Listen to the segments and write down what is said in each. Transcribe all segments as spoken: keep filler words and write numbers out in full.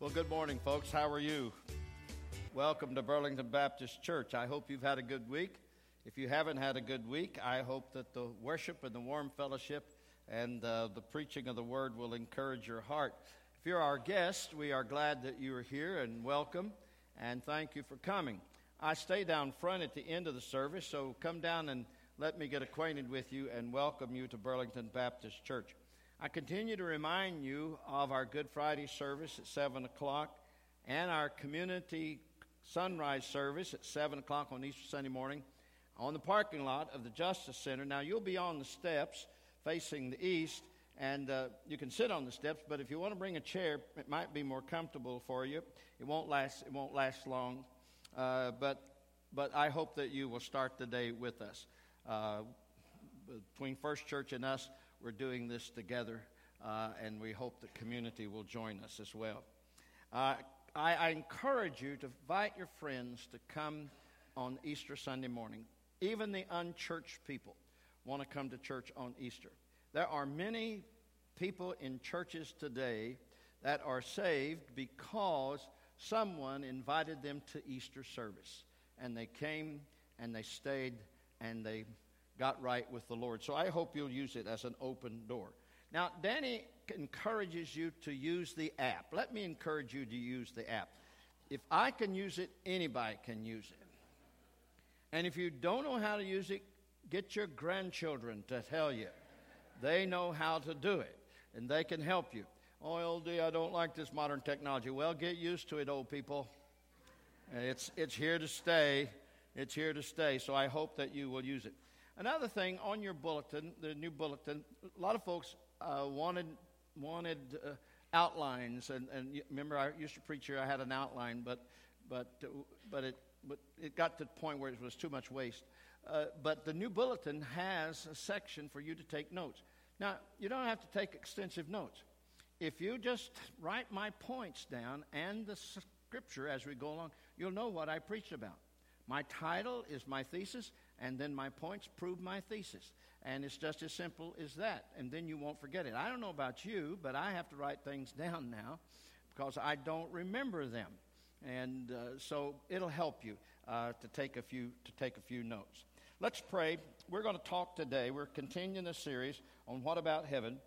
Well, good morning, folks. How are you? Welcome to Burlington Baptist Church. I hope you've had a good week. If you haven't had a good week, I hope that the worship and the warm fellowship and uh, the preaching of the Word will encourage your heart. If you're our guest, we are glad that you are here and welcome, and thank you for coming. I stay down front at the end of the service, so come down and let me get acquainted with you and welcome you to Burlington Baptist Church. I continue to remind you of our Good Friday service at seven o'clock and our community sunrise service at seven o'clock on Easter Sunday morning on the parking lot of the Justice Center. Now, you'll be on the steps facing the east, and uh, you can sit on the steps, but if you want to bring a chair, it might be more comfortable for you. It won't last, it won't last long, uh, but, but I hope that you will start the day with us. Uh, between First Church and us, we're doing this together, uh, and we hope the community will join us as well. Uh, I, I encourage you to invite your friends to come on Easter Sunday morning. Even the unchurched people want to come to church on Easter. There are many people in churches today that are saved because someone invited them to Easter service, and they came, and they stayed, and they got right with the Lord. So I hope you'll use it as an open door. Now, Danny encourages you to use the app. Let me encourage you to use the app. If I can use it, anybody can use it. And if you don't know how to use it, get your grandchildren to tell you. They know how to do it, and they can help you. Oh, L D, I don't like this modern technology. Well, get used to it, old people. It's, it's here to stay. It's here to stay, so I hope that you will use it. Another thing, on your bulletin, the new bulletin, a lot of folks uh, wanted wanted uh, outlines, and, and remember I used to preach here, I had an outline, but but but it but it got to the point where it was too much waste. Uh, but the new bulletin has a section for you to take notes. Now, you don't have to take extensive notes. If you just write my points down and the scripture as we go along, you'll know what I preached about. My title is my thesis, and then my points prove my thesis. And it's just as simple as that. And then you won't forget it. I don't know about you, but I have to write things down now because I don't remember them. And uh, so it'll help you uh, to take a few to take a few notes. Let's pray. We're going to talk today. We're continuing a series on What About Heaven.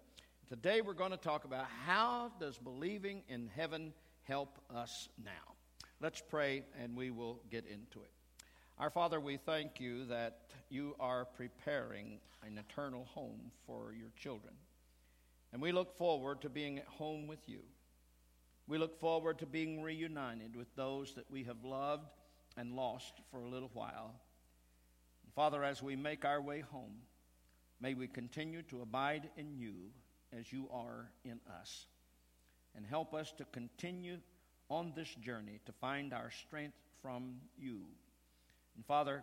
Today we're going to talk about how does believing in heaven help us now. Let's pray, and we will get into it. Our Father, we thank you that you are preparing an eternal home for your children. And we look forward to being at home with you. We look forward to being reunited with those that we have loved and lost for a little while. And Father, as we make our way home, may we continue to abide in you as you are in us. And help us to continue on this journey to find our strength from you. And Father,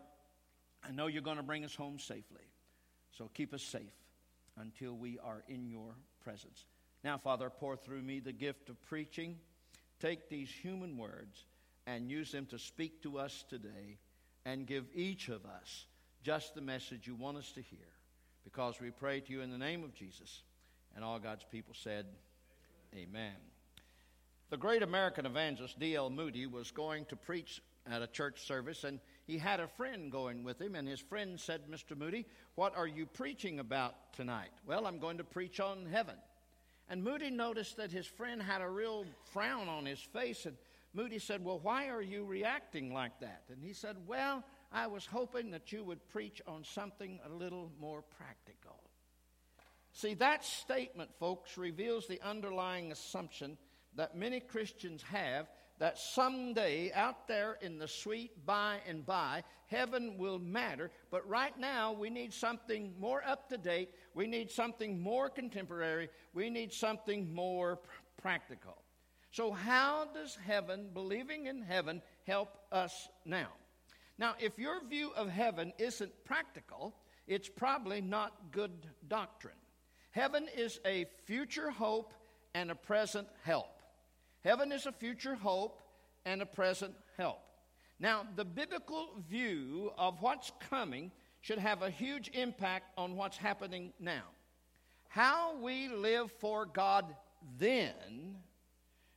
I know you're going to bring us home safely, so keep us safe until we are in your presence. Now, Father, pour through me the gift of preaching. Take these human words and use them to speak to us today and give each of us just the message you want us to hear, because we pray to you in the name of Jesus. And all God's people said, amen. Amen. The great American evangelist D L Moody was going to preach at a church service, and he had a friend going with him, and his friend said, Mister Moody, what are you preaching about tonight? Well, I'm going to preach on heaven. And Moody noticed that his friend had a real frown on his face, and Moody said, well, why are you reacting like that? And he said, well, I was hoping that you would preach on something a little more practical. See, that statement, folks, reveals the underlying assumption that many Christians have, that someday out there in the sweet by and by, heaven will matter. But right now, we need something more up to date. We need something more contemporary. We need something more practical. So how does heaven, believing in heaven, help us now? Now, if your view of heaven isn't practical, it's probably not good doctrine. Heaven is a future hope and a present help. Heaven is a future hope and a present help. Now, the biblical view of what's coming should have a huge impact on what's happening now. How we live for God then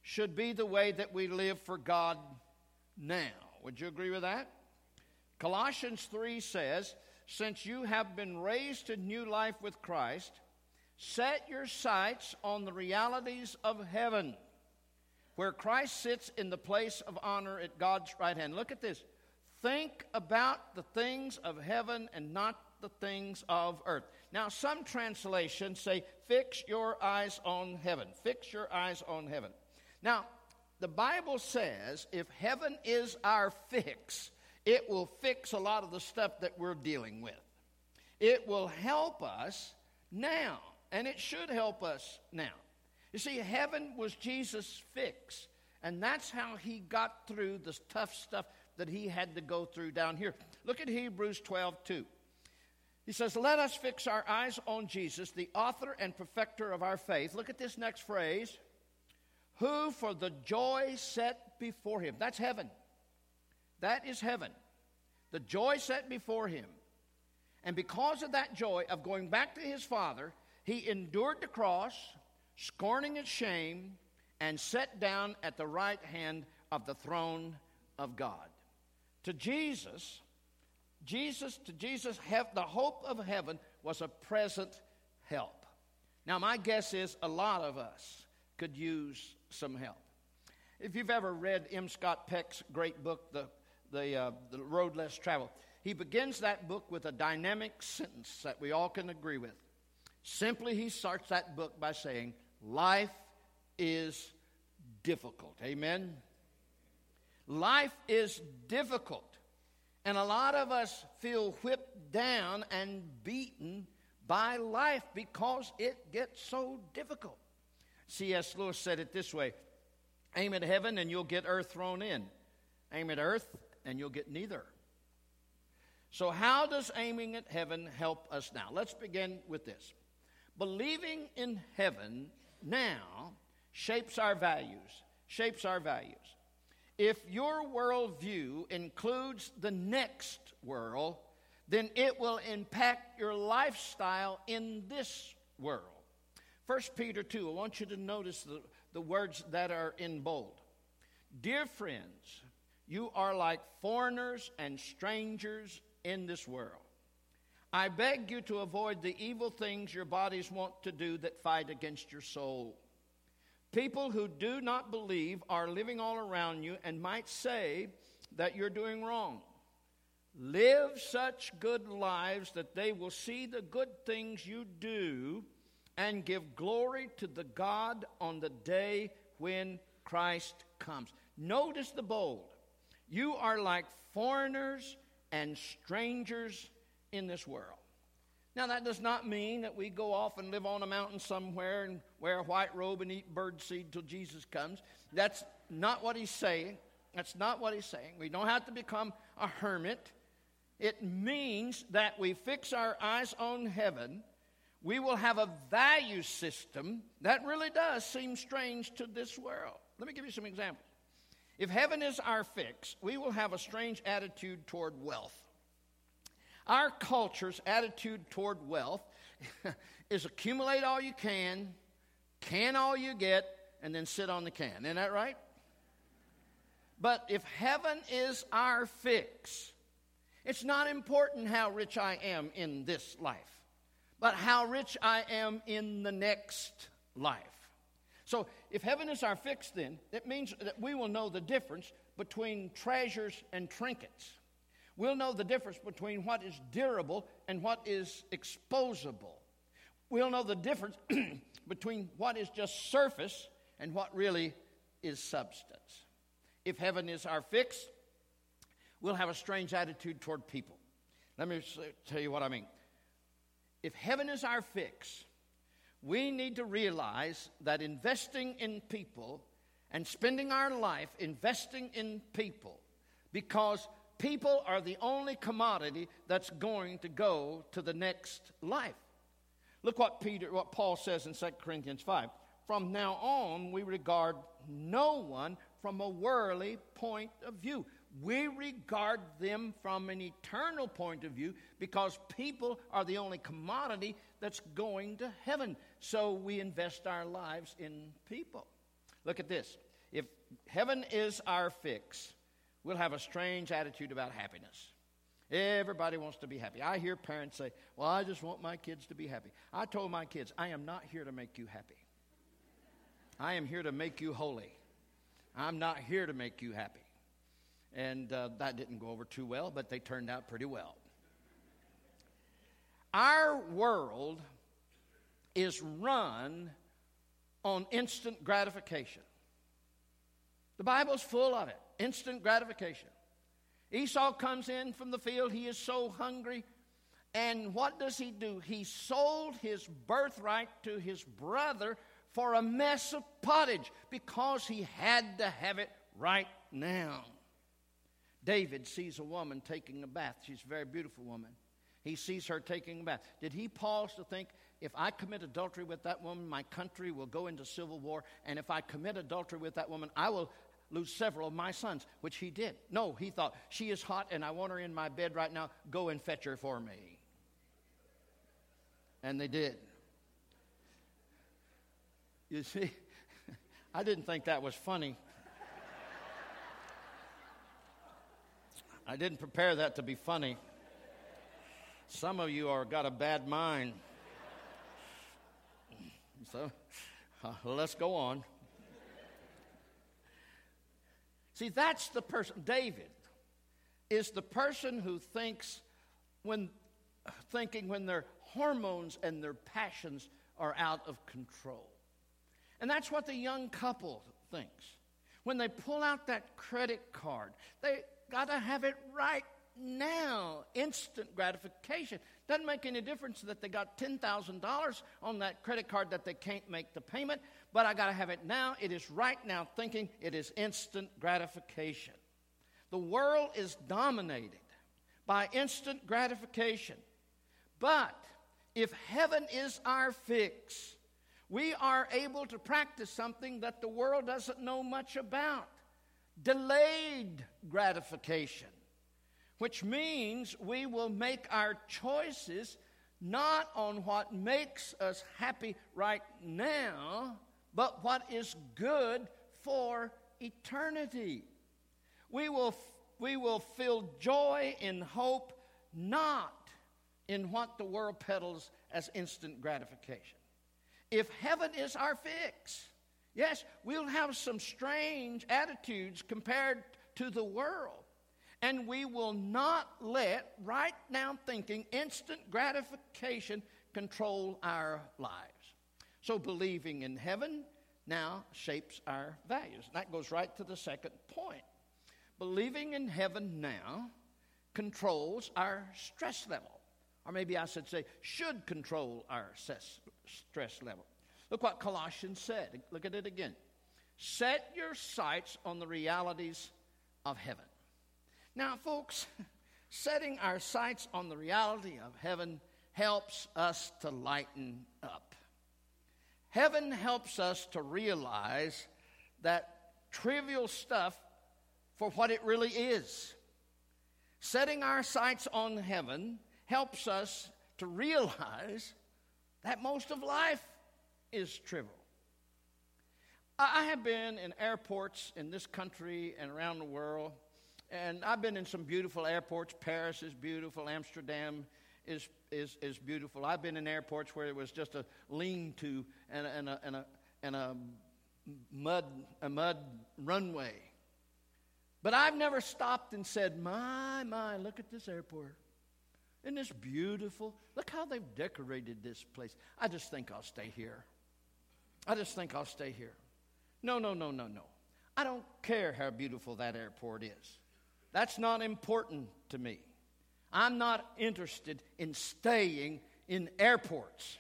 should be the way that we live for God now. Would you agree with that? Colossians three says, since you have been raised to new life with Christ, set your sights on the realities of heaven, where Christ sits in the place of honor at God's right hand. Look at this. Think about the things of heaven and not the things of earth. Now, some translations say, fix your eyes on heaven. Fix your eyes on heaven. Now, the Bible says if heaven is our fix, it will fix a lot of the stuff that we're dealing with. It will help us now, and it should help us now. You see, heaven was Jesus' fix, and that's how he got through the tough stuff that he had to go through down here. Look at Hebrews twelve two. He says, let us fix our eyes on Jesus, the author and perfecter of our faith. Look at this next phrase. Who for the joy set before him. That's heaven. That is heaven. The joy set before him. And because of that joy of going back to his Father, he endured the cross, scorning its shame, and sat down at the right hand of the throne of God. To Jesus, Jesus, to Jesus, the hope of heaven was a present help. Now, my guess is a lot of us could use some help. If you've ever read M. Scott Peck's great book, The, the, uh, the Road Less Traveled, he begins that book with a dynamic sentence that we all can agree with. Simply, he starts that book by saying, life is difficult. Amen? Life is difficult. And a lot of us feel whipped down and beaten by life because it gets so difficult. C S Lewis said it this way, aim at heaven and you'll get earth thrown in. Aim at earth and you'll get neither. So how does aiming at heaven help us now? Let's begin with this. Believing in heaven now shapes our values, shapes our values. If your worldview includes the next world, then it will impact your lifestyle in this world. First Peter two, I want you to notice the, the words that are in bold. Dear friends, you are like foreigners and strangers in this world. I beg you to avoid the evil things your bodies want to do that fight against your soul. People who do not believe are living all around you and might say that you're doing wrong. Live such good lives that they will see the good things you do and give glory to the God on the day when Christ comes. Notice the bold. You are like foreigners and strangers in this world. Now, that does not mean that we go off and live on a mountain somewhere and wear a white robe and eat bird seed till Jesus comes. That's not what he's saying. That's not what he's saying. We don't have to become a hermit. It means that we fix our eyes on heaven. We will have a value system that really does seem strange to this world. Let me give you some examples. If heaven is our fix, we will have a strange attitude toward wealth. Our culture's attitude toward wealth is accumulate all you can, can all you get, and then sit on the can. Isn't that right? But if heaven is our fix, it's not important how rich I am in this life, but how rich I am in the next life. So if heaven is our fix, then, it means that we will know the difference between treasures and trinkets. We'll know the difference between what is durable and what is exposable. We'll know the difference between what is just surface and what really is substance. If heaven is our fix, we'll have a strange attitude toward people. Let me tell you what I mean. If heaven is our fix, we need to realize that investing in people and spending our life investing in people, because people are the only commodity that's going to go to the next life. Look what Peter, what Paul says in Second Corinthians five. From now on, we regard no one from a worldly point of view. We regard them from an eternal point of view because people are the only commodity that's going to heaven. So we invest our lives in people. Look at this. If heaven is our fix, we'll have a strange attitude about happiness. Everybody wants to be happy. I hear parents say, well, I just want my kids to be happy. I told my kids, I am not here to make you happy. I am here to make you holy. I'm not here to make you happy. And uh, that didn't go over too well, but they turned out pretty well. Our world is run on instant gratification. The Bible's full of it, instant gratification. Esau comes in from the field. He is so hungry. And what does he do? He sold his birthright to his brother for a mess of pottage because he had to have it right now. David sees a woman taking a bath. She's a very beautiful woman. He sees her taking a bath. Did he pause to think, if I commit adultery with that woman, my country will go into civil war, and if I commit adultery with that woman, I will lose several of my sons, which he did. No, he thought, she is hot and I want her in my bed right now. Go and fetch her for me. And they did. You see, I didn't think that was funny. I didn't prepare that to be funny. Some of you are got a bad mind. So uh, let's go on. See, that's the person. David is the person who thinks when thinking when their hormones and their passions are out of control. And that's what the young couple thinks. When they pull out that credit card, they got to have it right now. Instant gratification. Doesn't make any difference that they got ten thousand dollars on that credit card that they can't make the payment, but I got to have it now. It is right now thinking. It is instant gratification. The world is dominated by instant gratification. But if heaven is our fix, we are able to practice something that the world doesn't know much about. Delayed gratification. Which means we will make our choices not on what makes us happy right now, but what is good for eternity. We will, we will feel joy in hope, not in what the world peddles as instant gratification. If heaven is our fix, yes, we'll have some strange attitudes compared to the world. And we will not let right now thinking, instant gratification, control our lives. So believing in heaven now shapes our values. And that goes right to the second point. Believing in heaven now controls our stress level. Or maybe I should say should control our stress level. Look what Colossians said. Look at it again. Set your sights on the realities of heaven. Now, folks, setting our sights on the reality of heaven helps us to lighten up. Heaven helps us to realize that trivial stuff for what it really is. Setting our sights on heaven helps us to realize that most of life is trivial. I have been in airports in this country and around the world. And I've been in some beautiful airports. Paris is beautiful. Amsterdam is is is beautiful. I've been in airports where it was just a lean-to and a, and a, and a, and a mud a mud runway. But I've never stopped and said, "My my, look at this airport! Isn't this beautiful? Look how they've decorated this place. I just think I'll stay here. I just think I'll stay here." No no no no no. I don't care how beautiful that airport is. That's not important to me. I'm not interested in staying in airports.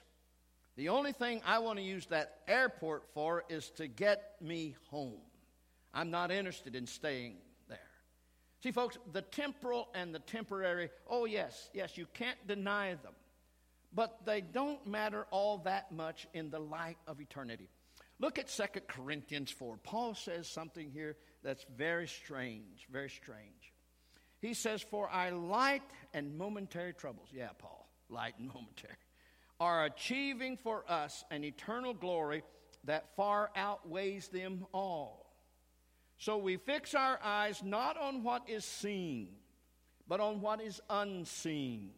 The only thing I want to use that airport for is to get me home. I'm not interested in staying there. See, folks, the temporal and the temporary, oh, yes, yes, you can't deny them. But they don't matter all that much in the light of eternity. Look at Second Corinthians four. Paul says something here that's very strange, very strange. He says, "For our light and momentary troubles," yeah, Paul, light and momentary, "are achieving for us an eternal glory that far outweighs them all." So we fix our eyes not on what is seen, but on what is unseen.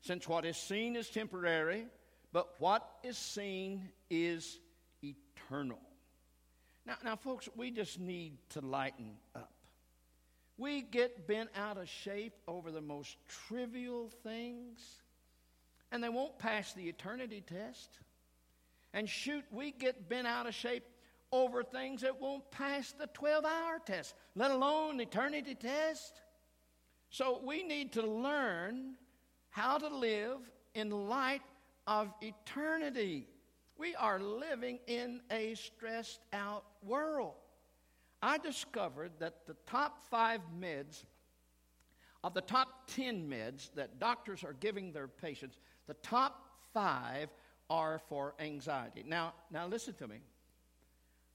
Since what is seen is temporary, but what is seen is eternal. Now, now, folks, we just need to lighten up. We get bent out of shape over the most trivial things, and they won't pass the eternity test. And shoot, we get bent out of shape over things that won't pass the twelve-hour test, let alone the eternity test. So we need to learn how to live in light of eternity. We are living in a stressed-out world. I discovered that the top five meds, of the top ten meds that doctors are giving their patients, the top five are for anxiety. Now, now listen to me.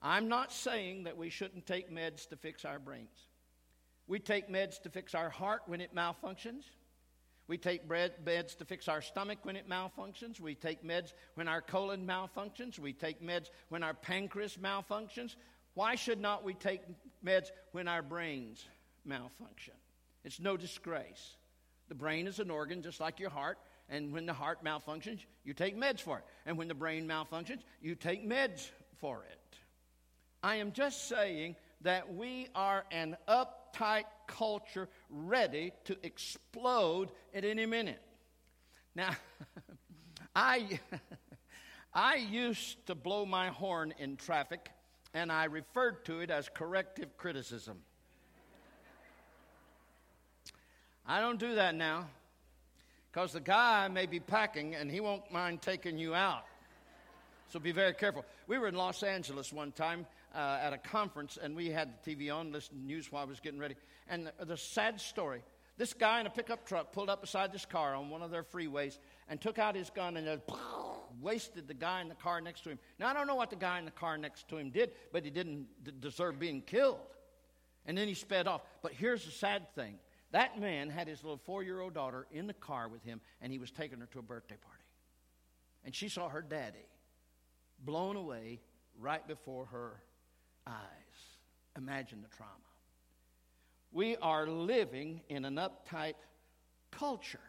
I'm not saying that we shouldn't take meds to fix our brains. We take meds to fix our heart when it malfunctions. We take meds to fix our stomach when it malfunctions. We take meds when our colon malfunctions. We take meds when our pancreas malfunctions. Why should not we take meds when our brains malfunction? It's no disgrace. The brain is an organ just like your heart, and when the heart malfunctions, you take meds for it. And when the brain malfunctions, you take meds for it. I am just saying that we are an uptight culture ready to explode at any minute. Now, I, I used to blow my horn in traffic, and I referred to it as corrective criticism. I don't do that now, because the guy may be packing, and he won't mind taking you out. So be very careful. We were in Los Angeles one time uh, at a conference, and we had the T V on, listening to news while I was getting ready. And the, the sad story, this guy in a pickup truck pulled up beside this car on one of their freeways and took out his gun and just wasted the guy in the car next to him. Now, I don't know what the guy in the car next to him did, but he didn't d- deserve being killed. And then he sped off. But here's the sad thing. That man had his little four-year-old daughter in the car with him, and he was taking her to a birthday party. And she saw her daddy blown away right before her eyes. Imagine the trauma. We are living in an uptight culture.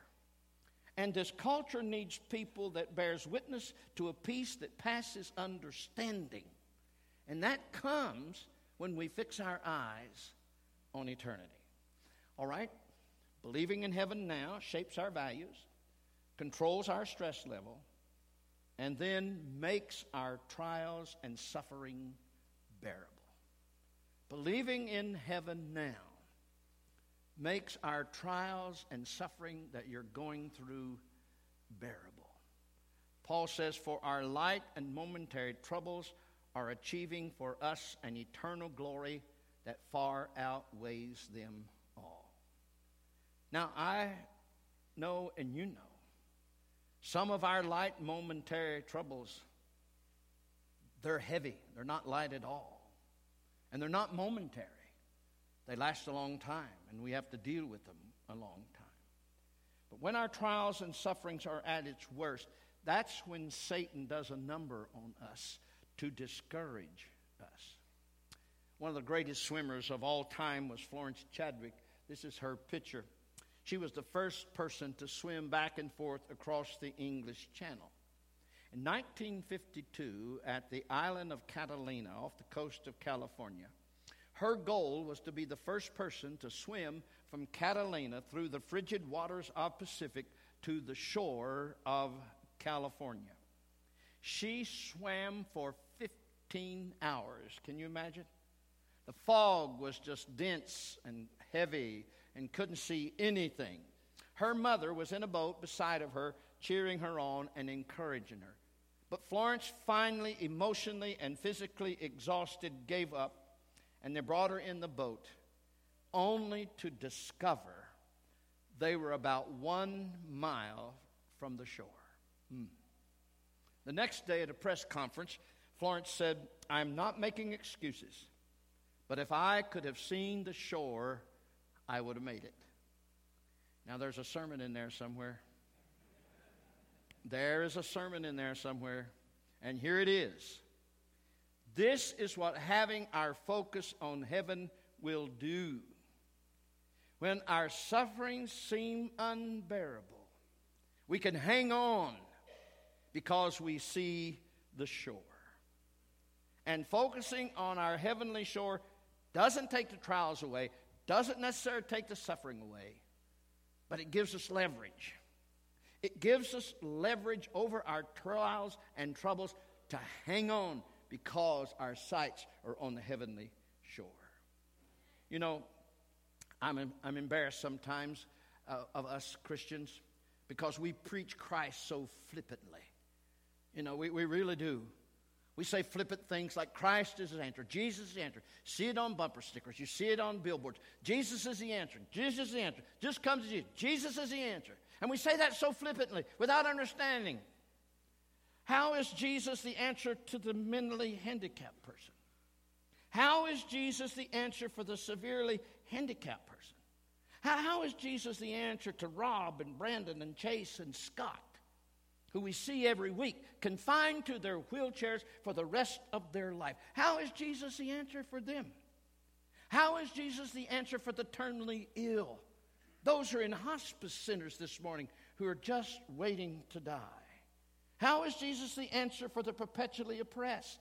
And this culture needs people that bears witness to a peace that passes understanding. And that comes when we fix our eyes on eternity. All right? Believing in heaven now shapes our values, controls our stress level, and then makes our trials and suffering bearable. Believing in heaven now makes our trials and suffering that you're going through bearable. Paul says, "For our light and momentary troubles are achieving for us an eternal glory that far outweighs them all." Now, I know and you know, some of our light momentary troubles, they're heavy. They're not light at all. And they're not momentary. They last a long time, and we have to deal with them a long time. But when our trials and sufferings are at its worst, that's when Satan does a number on us to discourage us. One of the greatest swimmers of all time was Florence Chadwick. This is her picture. She was the first person to swim back and forth across the English Channel. In nineteen fifty-two, at the island of Catalina, off the coast of California, her goal was to be the first person to swim from Catalina through the frigid waters of Pacific to the shore of California. She swam for fifteen hours. Can you imagine? The fog was just dense and heavy, and couldn't see anything. Her mother was in a boat beside of her, cheering her on and encouraging her. But Florence, finally emotionally and physically exhausted, gave up, and they brought her in the boat, only to discover they were about one mile from the shore. Hmm. The next day at a press conference, Florence said, "I'm not making excuses, but if I could have seen the shore, I would have made it." Now, there's a sermon in there somewhere. There is a sermon in there somewhere. And here it is. This is what having our focus on heaven will do. When our sufferings seem unbearable, we can hang on because we see the shore. And focusing on our heavenly shore doesn't take the trials away, doesn't necessarily take the suffering away, but it gives us leverage. It gives us leverage over our trials and troubles to hang on because our sights are on the heavenly shore. You know, I'm, I'm embarrassed sometimes uh, of us Christians because we preach Christ so flippantly. You know, we, we really do. We say flippant things like Christ is the answer, Jesus is the answer. See it on bumper stickers, you see it on billboards. Jesus is the answer, Jesus is the answer. Just come to Jesus, Jesus is the answer. And we say that so flippantly, without understanding. How is Jesus the answer to the mentally handicapped person? How is Jesus the answer for the severely handicapped person? How, how is Jesus the answer to Rob and Brandon and Chase and Scott, who we see every week, confined to their wheelchairs for the rest of their life? How is Jesus the answer for them? How is Jesus the answer for the terminally ill? Those who are in hospice centers this morning who are just waiting to die. How is Jesus the answer for the perpetually oppressed?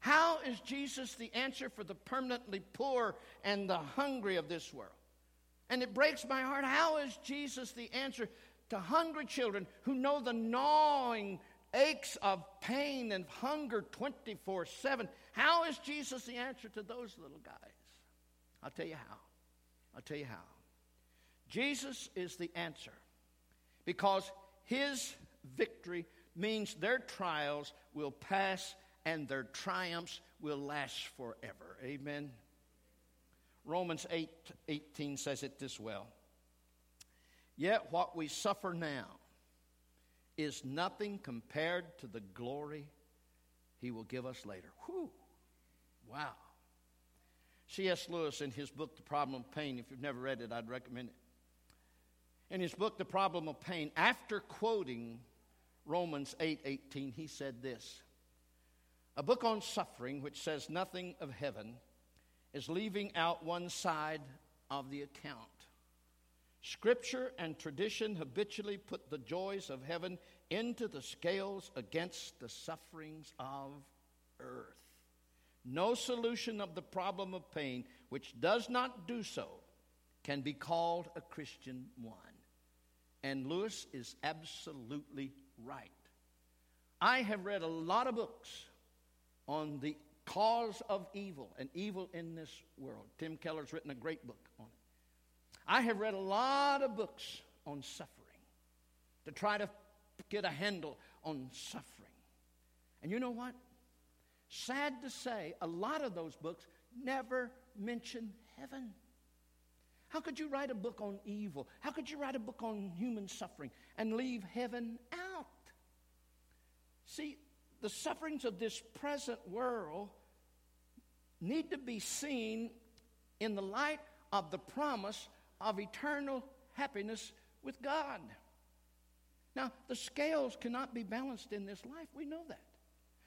How is Jesus the answer for the permanently poor and the hungry of this world? And it breaks my heart. How is Jesus the answer to hungry children who know the gnawing aches of pain and hunger twenty-four seven. How is Jesus the answer to those little guys? I'll tell you how. I'll tell you how. Jesus is the answer because his victory means their trials will pass and their triumphs will last forever. Amen. Romans eight eighteen says it this well. Yet what we suffer now is nothing compared to the glory he will give us later. Whew. Wow. C S Lewis, in his book, The Problem of Pain, if you've never read it, I'd recommend it. In his book, The Problem of Pain, after quoting Romans eight eighteen, he said this. A book on suffering which says nothing of heaven is leaving out one side of the account. Scripture and tradition habitually put the joys of heaven into the scales against the sufferings of earth. No solution of the problem of pain which does not do so can be called a Christian one. And Lewis is absolutely right. I have read a lot of books on the cause of evil and evil in this world. Tim Keller's written a great book on it. I have read a lot of books on suffering to try to get a handle on suffering. And you know what? Sad to say, a lot of those books never mention heaven. How could you write a book on evil? How could you write a book on human suffering and leave heaven out? See, the sufferings of this present world need to be seen in the light of the promise of eternal happiness with God. Now, the scales cannot be balanced in this life. We know that.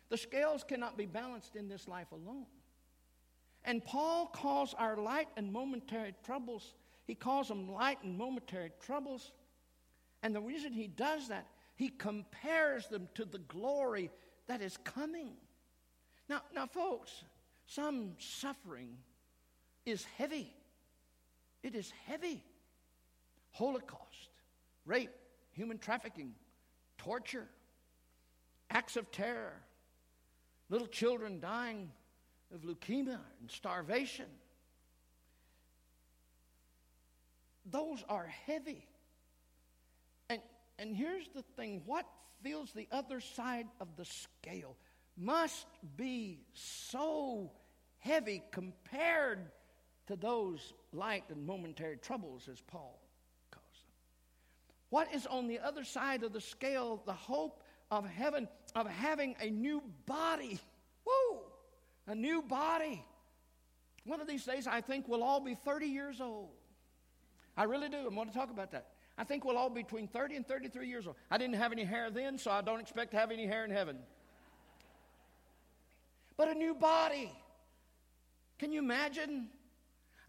The scales cannot be balanced in this life alone. And Paul calls our light and momentary troubles, he calls them light and momentary troubles. And the reason he does that, he compares them to the glory that is coming. Now, now folks, some suffering is heavy. It is heavy. Holocaust, rape, human trafficking, torture, acts of terror, little children dying of leukemia and starvation. Those are heavy. And, and here's the thing, what feels the other side of the scale must be so heavy compared to those light and momentary troubles, as Paul calls them. What is on the other side of the scale? The hope of heaven, of having a new body. Woo! A new body. One of these days, I think we'll all be thirty years old. I really do. I'm going to talk about that. I think we'll all be between thirty and thirty-three years old. I didn't have any hair then, so I don't expect to have any hair in heaven. but a new body. Can you imagine?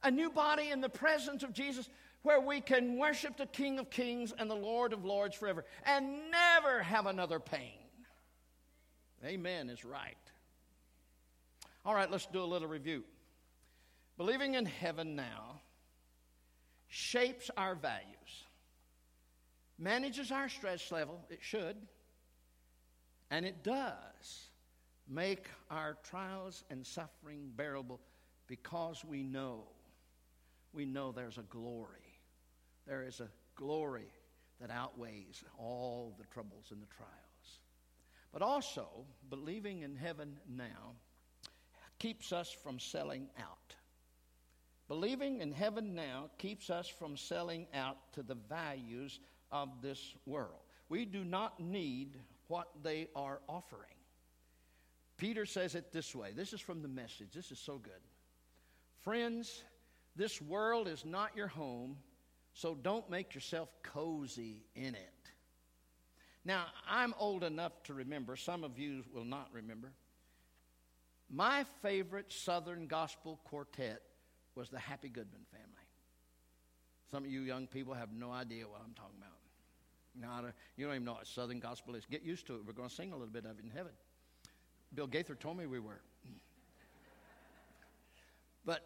A new body in the presence of Jesus where we can worship the King of Kings and the Lord of Lords forever and never have another pain. Amen is right. All right, let's do a little review. Believing in heaven now shapes our values, manages our stress level, it should, and it does make our trials and suffering bearable because we know, we know there's a glory. There is a glory that outweighs all the troubles and the trials. But also, believing in heaven now keeps us from selling out. Believing in heaven now keeps us from selling out to the values of this world. We do not need what they are offering. Peter says it this way. This is from the Message. This is so good. Friends, this world is not your home, so don't make yourself cozy in it. Now, I'm old enough to remember. Some of you will not remember. My favorite Southern gospel quartet was the Happy Goodman Family. Some of you young people have no idea what I'm talking about. Now, you don't even know what Southern gospel is. Get used to it. We're going to sing a little bit of it in heaven. Bill Gaither told me we were. But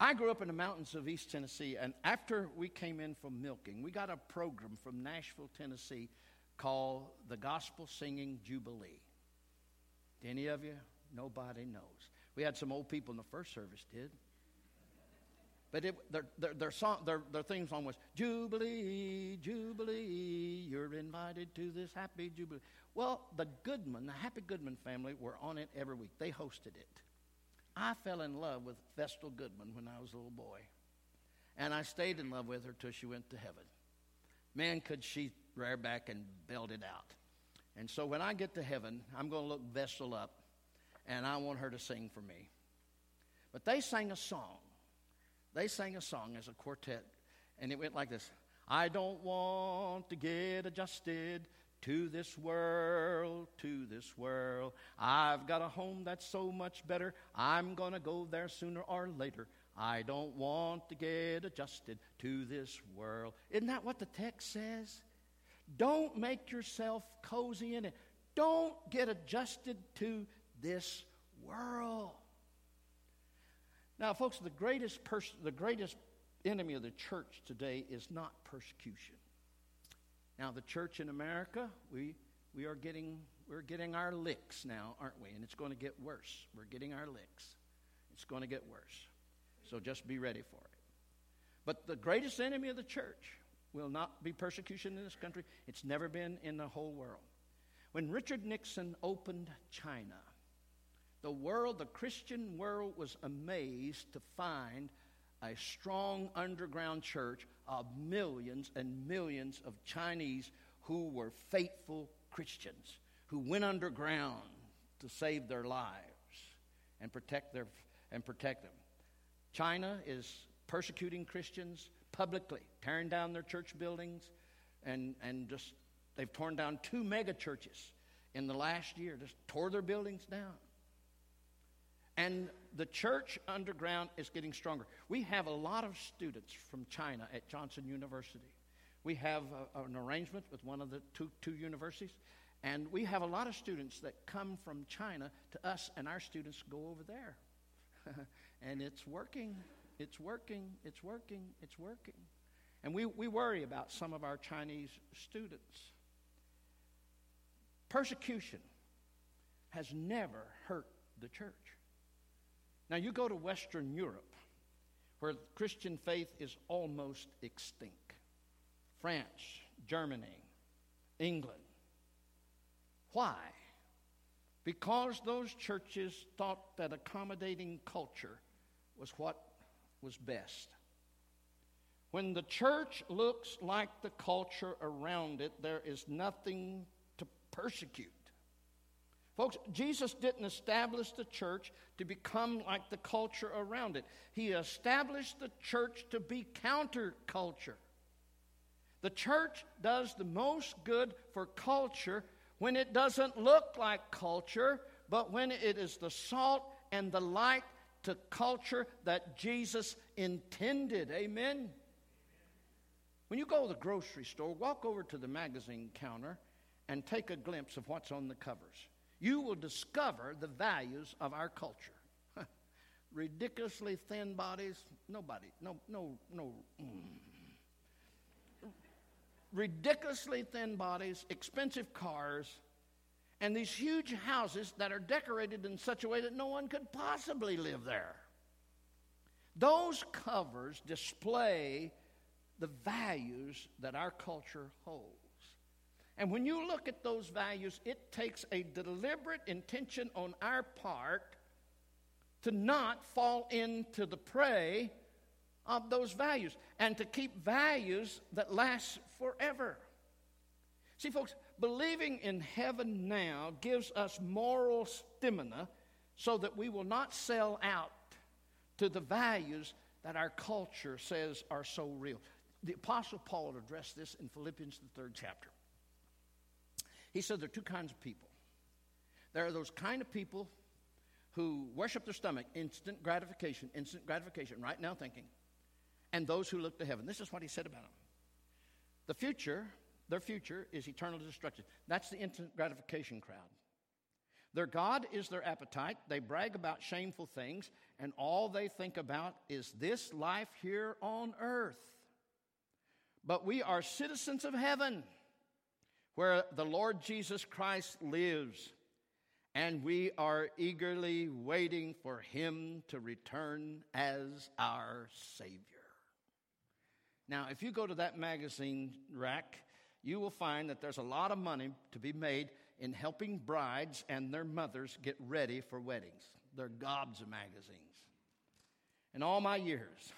I grew up in the mountains of East Tennessee, and after we came in from milking, we got a program from Nashville, Tennessee, called the Gospel Singing Jubilee. Did any of you? Nobody knows. We had some old people in the first service, did. But it, their, their, their, song, their, their theme song was, Jubilee, Jubilee, you're invited to this happy Jubilee. Well, the Goodman, the Happy Goodman family were on it every week. They hosted it. I fell in love with Vestal Goodman when I was a little boy. And I stayed in love with her till she went to heaven. Man, could she rear back and belt it out. And so when I get to heaven, I'm going to look Vestal up, and I want her to sing for me. But they sang a song. They sang a song as a quartet, and it went like this. I don't want to get adjusted to this world, to this world. I've got a home that's so much better. I'm going to go there sooner or later. I don't want to get adjusted to this world. Isn't that what the text says? Don't make yourself cozy in it. Don't get adjusted to this world. Now, folks, the greatest pers- the greatest enemy of the church today is not persecution. Now, the church in America, we we are getting we're getting our licks now, aren't we? And it's going to get worse. We're getting our licks. It's going to get worse. So just be ready for it. But the greatest enemy of the church will not be persecution in this country. It's never been in the whole world. When Richard Nixon opened China, the world, the Christian world, was amazed to find a strong underground church of millions and millions of Chinese who were faithful Christians, who went underground to save their lives and protect their and protect them. China is persecuting Christians publicly, tearing down their church buildings, and, and just they've torn down two mega churches in the last year, just tore their buildings down. And the church underground is getting stronger. We have a lot of students from China at Johnson University. We have a, an arrangement with one of the two, two universities. And we have a lot of students that come from China to us, and our students go over there. And it's working. It's working. It's working. It's working. And we, we worry about some of our Chinese students. Persecution has never hurt the church. Now, you go to Western Europe, where Christian faith is almost extinct. France, Germany, England. Why? Because those churches thought that accommodating culture was what was best. When the church looks like the culture around it, there is nothing to persecute. Folks, Jesus didn't establish the church to become like the culture around it. He established the church to be counterculture. The church does the most good for culture when it doesn't look like culture, but when it is the salt and the light to culture that Jesus intended. Amen? When you go to the grocery store, walk over to the magazine counter and take a glimpse of what's on the covers. You will discover the values of our culture. Ridiculously thin bodies, nobody, no, no, no. Mm. Ridiculously thin bodies, expensive cars, and these huge houses that are decorated in such a way that no one could possibly live there. Those covers display the values that our culture holds. And when you look at those values, it takes a deliberate intention on our part to not fall into the prey of those values, and to keep values that last forever. See, folks, believing in heaven now gives us moral stamina so that we will not sell out to the values that our culture says are so real. The Apostle Paul addressed this in Philippians, the third chapter. He said there are two kinds of people. There are those kind of people who worship their stomach, instant gratification, instant gratification, right now thinking, and those who look to heaven. This is what he said about them. The future, their future is eternal destruction. That's the instant gratification crowd. Their God is their appetite. They brag about shameful things, and all they think about is this life here on earth. But we are citizens of heaven, where the Lord Jesus Christ lives. And we are eagerly waiting for him to return as our Savior. Now, if you go to that magazine rack, you will find that there's a lot of money to be made in helping brides and their mothers get ready for weddings. There are gobs of magazines. In all my years,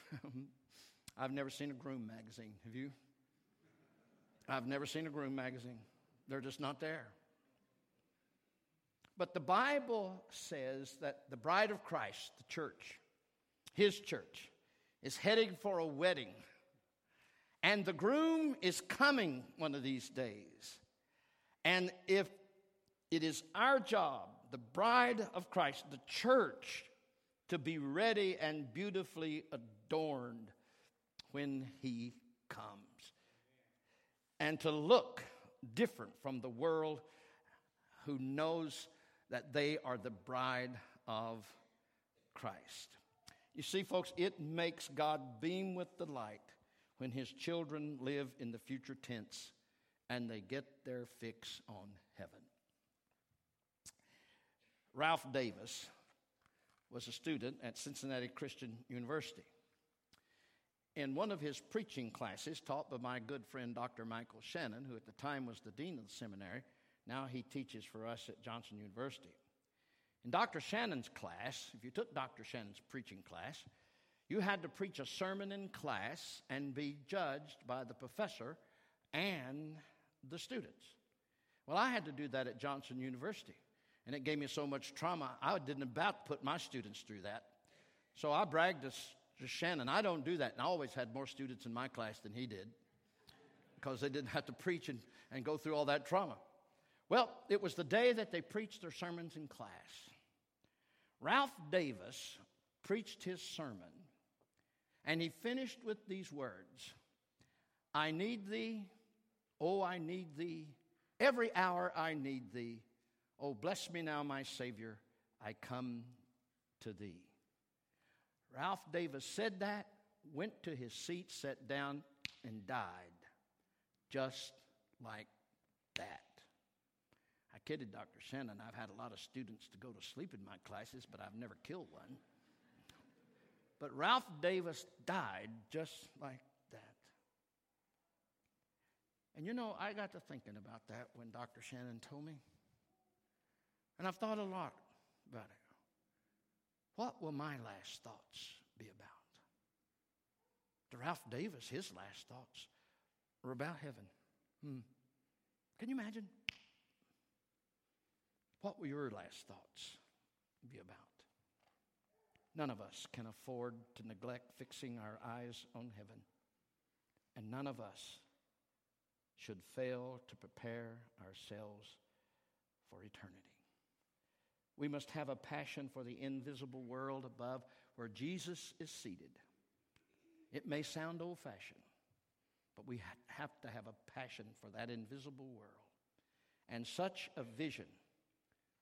I've never seen a groom magazine. Have you? I've never seen a groom magazine. They're just not there. But the Bible says that the bride of Christ, the church, his church, is heading for a wedding. And the groom is coming one of these days. And if it is our job, the bride of Christ, the church, to be ready and beautifully adorned when he comes. And to look different from the world who knows that they are the bride of Christ. You see, folks, it makes God beam with delight when his children live in the future tense and they get their fix on heaven. Ralph Davis was a student at Cincinnati Christian University. In one of his preaching classes taught by my good friend Doctor Michael Shannon, who at the time was the dean of the seminary, now he teaches for us at Johnson University. In Doctor Shannon's class, if you took Doctor Shannon's preaching class, you had to preach a sermon in class and be judged by the professor and the students. Well, I had to do that at Johnson University, and it gave me so much trauma, I didn't about put my students through that. So I bragged to, to Shannon, I don't do that, and I always had more students in my class than he did because they didn't have to preach and, and go through all that trauma. Well, it was the day that they preached their sermons in class. Ralph Davis preached his sermon, and he finished with these words, I need thee, oh, I need thee, every hour I need thee. Oh, bless me now, my Savior, I come to thee. Ralph Davis said that, went to his seat, sat down, and died, just like that. I kidded Doctor Shannon, I've had a lot of students to go to sleep in my classes, but I've never killed one. But Ralph Davis died just like that. And you know, I got to thinking about that when Doctor Shannon told me. And I've thought a lot about it. What will my last thoughts be about? To Ralph Davis, his last thoughts were about heaven. Hmm. Can you imagine? What will your last thoughts be about? None of us can afford to neglect fixing our eyes on heaven, and none of us should fail to prepare ourselves for eternity. We must have a passion for the invisible world above where Jesus is seated. It may sound old-fashioned, but we have to have a passion for that invisible world. And such a vision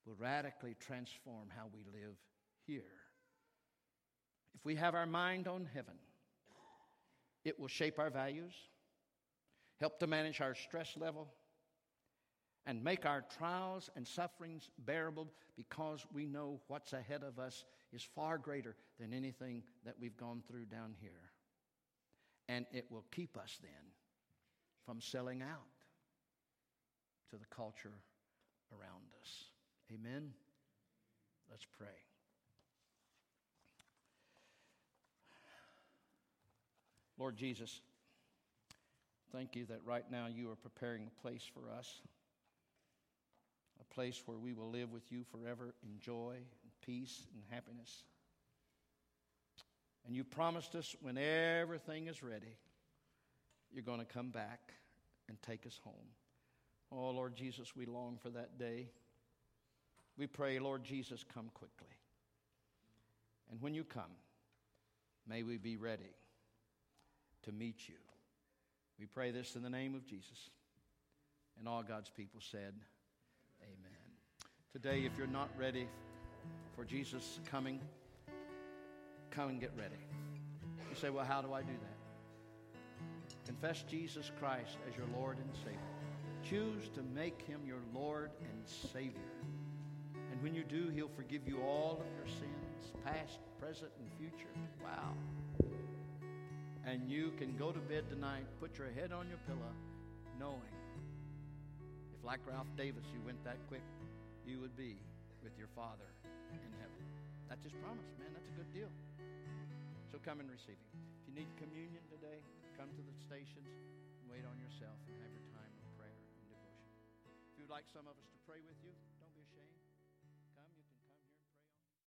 will radically transform how we live here. If we have our mind on heaven, it will shape our values, help to manage our stress level, and make our trials and sufferings bearable because we know what's ahead of us is far greater than anything that we've gone through down here. And it will keep us then from selling out to the culture around us. Amen? Let's pray. Lord Jesus, thank you that right now you are preparing a place for us, a place where we will live with you forever in joy and peace and happiness. And you promised us when everything is ready, you're going to come back and take us home. Oh, Lord Jesus, we long for that day. We pray, Lord Jesus, come quickly. And when you come, may we be ready to meet you. We pray this in the name of Jesus. And all God's people said, amen. Today, if you're not ready for Jesus' coming, come and get ready. You say, well, how do I do that? Confess Jesus Christ as your Lord and Savior. Choose to make him your Lord and Savior. And when you do, he'll forgive you all of your sins, past, present, and future. Wow. And you can go to bed tonight, put your head on your pillow, knowing if, like Ralph Davis, you went that quick, you would be with your Father in heaven. That's his promise, man. That's a good deal. So come and receive him. If you need communion today, come to the stations and wait on yourself and have your time of prayer and devotion. If you'd like some of us to pray with you, don't be ashamed.